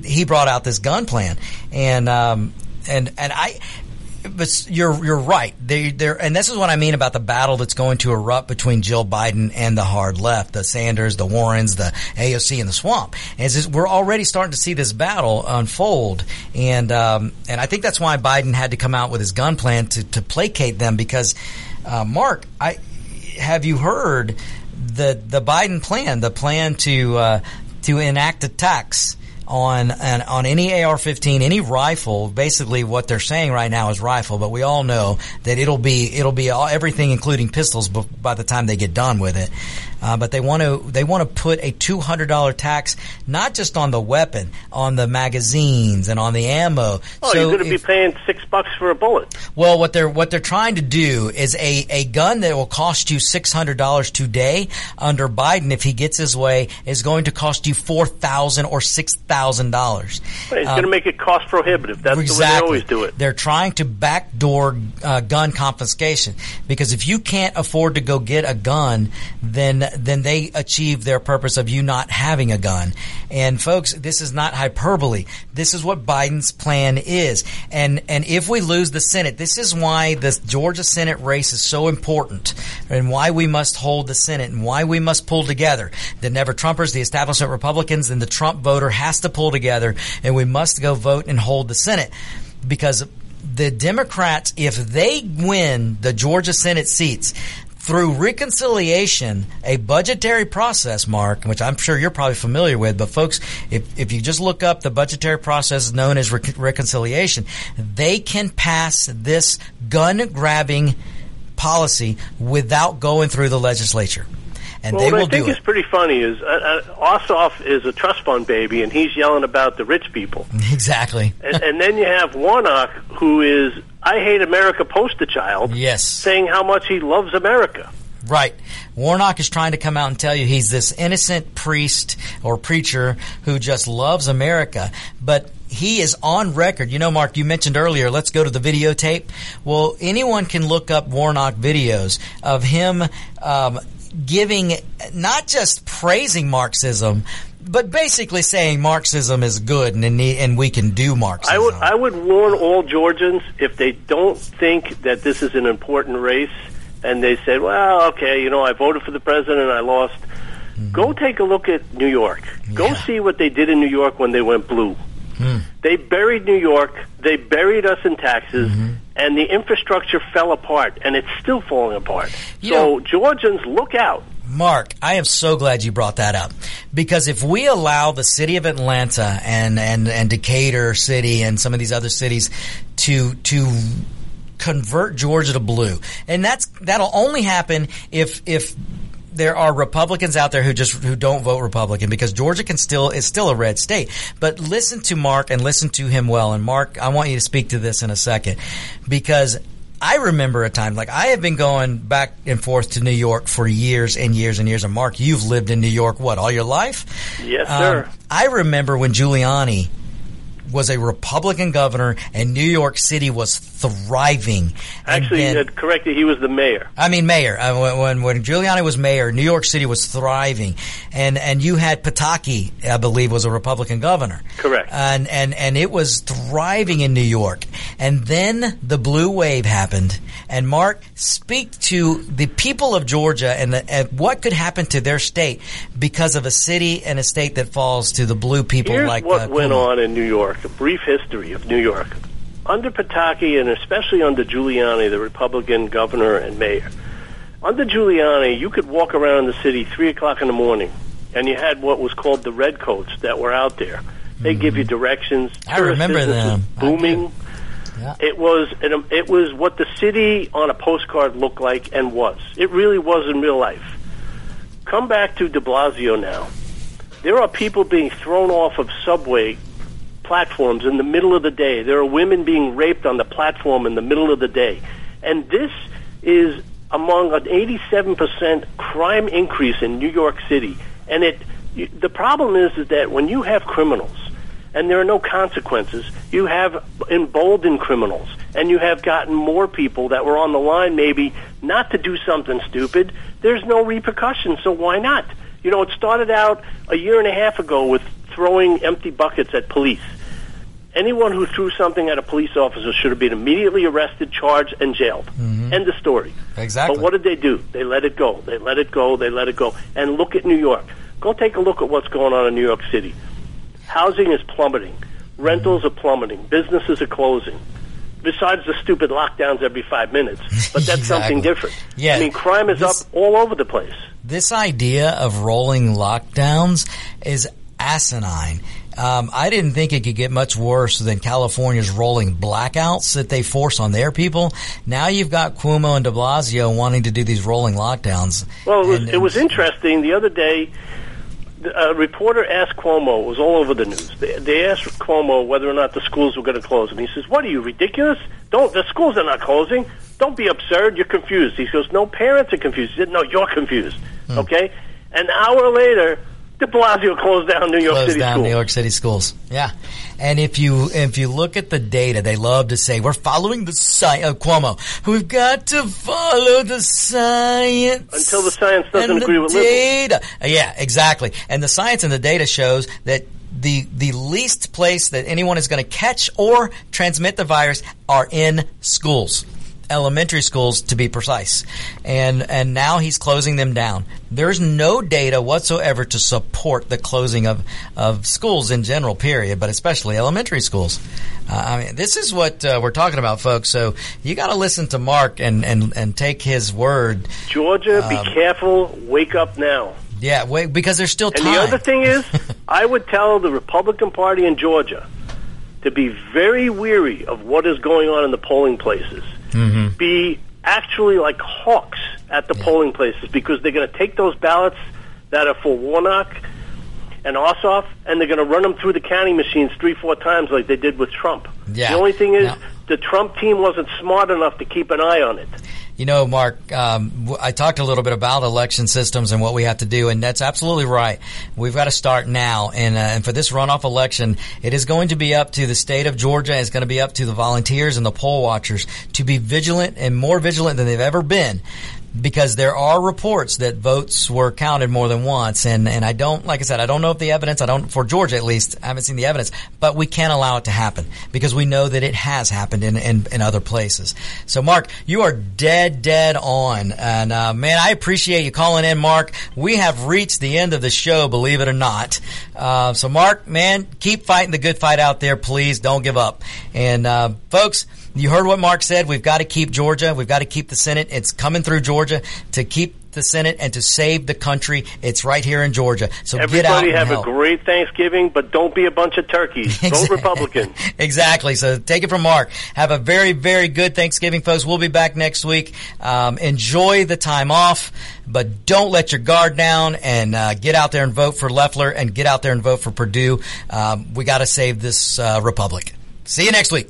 he brought out this gun plan, and I. But you're right. And this is what I mean about the battle that's going to erupt between Jill Biden and the hard left, the Sanders, the Warrens, the AOC, and the swamp. We're already starting to see this battle unfold, and I think that's why Biden had to come out with his gun plan to placate them. Because, Mark, have you heard the Biden plan, the plan to enact a tax on any AR-15, any rifle. Basically, what they're saying right now is rifle, but we all know that it'll be everything, including pistols, by the time they get done with it. But they want to put a $200 tax not just on the weapon, on the magazines and on the ammo. Oh, so you're going to be paying $6 for a bullet. Well, what they're trying to do is a gun that will cost you $600 today under Biden, if he gets his way, is going to cost you $4,000 or $6,000. It's going to make it cost prohibitive. That's exactly the way they always do it. They're trying to backdoor gun confiscation, because if you can't afford to go get a gun, then they achieve their purpose of you not having a gun. And folks, this is not hyperbole. This is what Biden's plan is. And if we lose the Senate, this is why the Georgia Senate race is so important, and why we must hold the Senate, and why we must pull together. The Never Trumpers, the establishment Republicans, and the Trump voter has to pull together, and we must go vote and hold the Senate, because the Democrats, if they win the Georgia Senate seats through reconciliation, a budgetary process, Mark, which I'm sure you're probably familiar with, but folks, if you just look up the budgetary process known as reconciliation, they can pass this gun-grabbing policy without going through the legislature. And well, they will do it. What I think is pretty funny is Ossoff is a trust fund baby, and he's yelling about the rich people. Exactly. and then you have Warnock, who is I hate America poster child, yes, saying how much he loves America. Right. Warnock is trying to come out and tell you he's this innocent priest or preacher who just loves America. But he is on record. You know, Mark, you mentioned earlier, let's go to the videotape. Well, anyone can look up Warnock videos of him giving, not just praising Marxism, but basically saying Marxism is good and we can do Marxism. I would warn all Georgians, if they don't think that this is an important race and they say, well, okay, you know, I voted for the president and I lost, Go take a look at New York. Yeah. Go see what they did in New York when they went blue. They buried New York, they buried us in taxes, and the infrastructure fell apart, and it's still falling apart. So Georgians, look out. Mark, I am so glad you brought that up, because if we allow the city of Atlanta and Decatur City and some of these other cities to convert Georgia to blue, and that'll only happen if there are Republicans out there who don't vote Republican, because Georgia is still a red state. But listen to Mark, and listen to him well. And Mark, I want you to speak to this in a second, because I remember a time, like I have been going back and forth to New York for years and years and years. And Mark, you've lived in New York, what, all your life? Yes, sir. I remember when Giuliani was a Republican governor and New York City was thriving. Actually, correctly, he was the mayor. I mean, mayor. When Giuliani was mayor, New York City was thriving. And you had Pataki, I believe, was a Republican governor. Correct. And it was thriving in New York. And then the blue wave happened. And Mark, speak to the people of Georgia and what could happen to their state because of a city and a state that falls to the blue people. Here's like what went on in New York. A brief history of New York. Under Pataki, and especially under Giuliani, the Republican governor and mayor, under Giuliani, you could walk around the city 3 o'clock in the morning, and you had what was called the Redcoats that were out there. They give you directions. I remember them. Booming. Yeah. It was what the city on a postcard looked like and was. It really was in real life. Come back to de Blasio now. There are people being thrown off of subway platforms in the middle of the day. There are women being raped on the platform in the middle of the day. And this is among an 87% crime increase in New York City. And the problem is that when you have criminals and there are no consequences, you have emboldened criminals, and you have gotten more people that were on the line maybe not to do something stupid. There's no repercussions, so why not? You know, it started out a year and a half ago with throwing empty buckets at police. Anyone who threw something at a police officer should have been immediately arrested, charged, and jailed. End of story. Exactly. But what did they do? They let it go. They let it go. They let it go. And look at New York. Go take a look at what's going on in New York City. Housing is plummeting. Rentals are plummeting. Businesses are closing. Besides the stupid lockdowns every 5 minutes. But that's something different. Yeah. I mean, crime is up all over the place. This idea of rolling lockdowns is asinine. I didn't think it could get much worse than California's rolling blackouts that they force on their people. Now you've got Cuomo and de Blasio wanting to do these rolling lockdowns. Well, it was interesting. The other day, a reporter asked Cuomo, it was all over the news, they asked Cuomo whether or not the schools were going to close. And he says, what are you, ridiculous? The schools are not closing. Don't be absurd. You're confused. He goes, no, parents are confused. He said, no, you're confused. Hmm. Okay? An hour later, de Blasio closed down New York City schools. Yeah. And if you look at the data, they love to say, we're following the science. Cuomo, we've got to follow the science. Until the science doesn't agree with data. Yeah, exactly. And the science and the data shows that the least place that anyone is going to catch or transmit the virus are in schools. Elementary schools, to be precise, and now he's closing them down. There's no data whatsoever to support the closing of schools in general, period, but especially elementary schools. I mean, this is what we're talking about, folks. So you got to listen to Mark and take his word. Georgia, be careful. Wake up now. Yeah, because there's still time. And the other thing is, I would tell the Republican Party in Georgia to be very weary of what is going on in the polling places. Mm-hmm. Be actually like hawks at the polling places, because they're going to take those ballots that are for Warnock and Ossoff, and they're going to run them through the counting machines 3-4 times like they did with Trump. Yeah. The only thing is the Trump team wasn't smart enough to keep an eye on it. You know, Mark, I talked a little bit about election systems and what we have to do, and that's absolutely right. We've got to start now, and for this runoff election, it is going to be up to the state of Georgia. It's going to be up to the volunteers and the poll watchers to be vigilant, and more vigilant than they've ever been, because there are reports that votes were counted more than once, and I don't, like I said, I don't know if the evidence, for Georgia at least, I haven't seen the evidence, but we can't allow it to happen, because we know that it has happened in other places. So Mark, you are dead on, and man, I appreciate you calling in, Mark. We have reached the end of the show, believe it or not. So Mark, man, keep fighting the good fight out there, please. Don't give up. And folks, you heard what Mark said. We've got to keep Georgia. We've got to keep the Senate. It's coming through Georgia to keep the Senate and to save the country. It's right here in Georgia. So everybody get out and help. A great Thanksgiving, but don't be a bunch of turkeys. Vote Republican. Exactly. So take it from Mark. Have a very, very good Thanksgiving, folks. We'll be back next week. Enjoy the time off, but don't let your guard down, and get out there and vote for Loeffler, and get out there and vote for Perdue. We got to save this republic. See you next week.